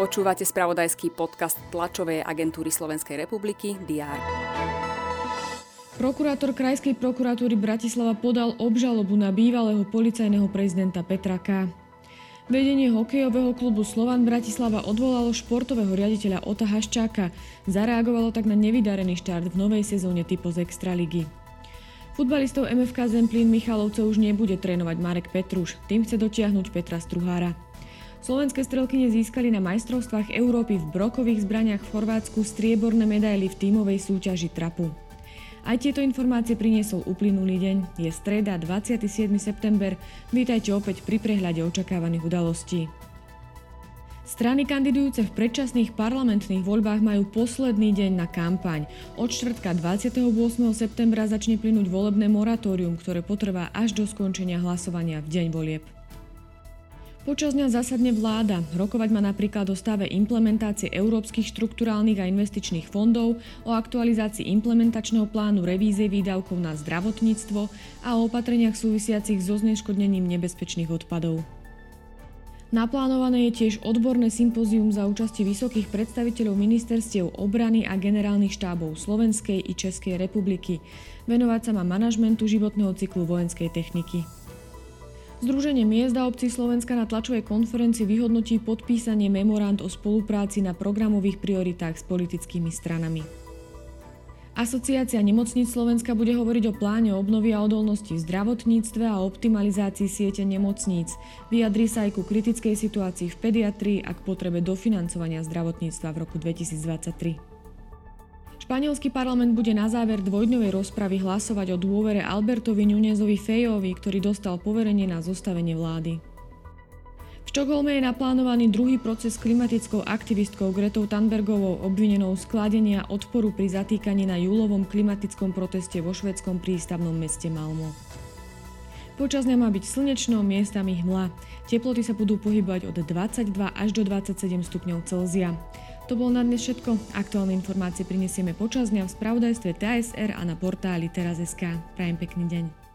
Počúvate spravodajský podcast tlačovej agentúry Slovenskej republiky DR. Prokurátor Krajskej prokuratúry Bratislava podal obžalobu na bývalého policajného prezidenta Petra K. Vedenie hokejového klubu Slovan Bratislava odvolalo športového riaditeľa Ota Haščáka. Zareagovalo tak na nevydarený štart v novej sezóne typu z Extraligy. Futbalistov MFK Zemplín Michalovce už nebude trénovať Marek Petruš. Tým chce dotiahnuť Petra Struhára. Slovenské strelkyne získali na majstrovstvách Európy v brokových zbraniach v Chorvátsku strieborné medaily v tímovej súťaži trapu. Aj tieto informácie priniesol uplynulý deň. Je streda, 27. september. Vítajte opäť pri prehľade očakávaných udalostí. Strany kandidujúce v predčasných parlamentných voľbách majú posledný deň na kampaň. Od štvrtka 28. septembra začne plynúť volebné moratórium, ktoré potrvá až do skončenia hlasovania v deň volieb. Počas dňa zasadne vláda. Rokovať má napríklad o stave implementácie európskych štrukturálnych a investičných fondov, o aktualizácii implementačného plánu revízie výdavkov na zdravotníctvo a o opatreniach súvisiacich so zneškodnením nebezpečných odpadov. Naplánované je tiež odborné sympózium za účasti vysokých predstaviteľov ministerstiev obrany a generálnych štábov Slovenskej i Českej republiky. Venovať sa má manažmentu životného cyklu vojenskej techniky. Združenie miest a obcí Slovenska na tlačovej konferencii vyhodnotí podpísanie memorand o spolupráci na programových prioritách s politickými stranami. Asociácia nemocníc Slovenska bude hovoriť o pláne obnovy a odolnosti v zdravotníctve a optimalizácii siete nemocníc. Vyjadrí sa aj ku kritickej situácii v pediatrii a k potrebe dofinancovania zdravotníctva v roku 2023. Španielský parlament bude na záver dvojdňovej rozpravy hlasovať o dôvere Albertovi Núñezovi Feijóovi, ktorý dostal poverenie na zostavenie vlády. V Štokholme je naplánovaný druhý proces s klimatickou aktivistkou Gretou Thunbergovou, obvinenou z kládenia odporu pri zatýkaní na júlovom klimatickom proteste vo švédskom prístavnom meste Malmö. Počas dňa má byť slnečno, miestami hmla. Teploty sa budú pohybovať od 22 až do 27 stupňov Celzia. To bolo na dnes všetko. Aktuálne informácie prinesieme počas dňa v spravodajstve TASR a na portáli Teraz.sk. Prajem pekný deň.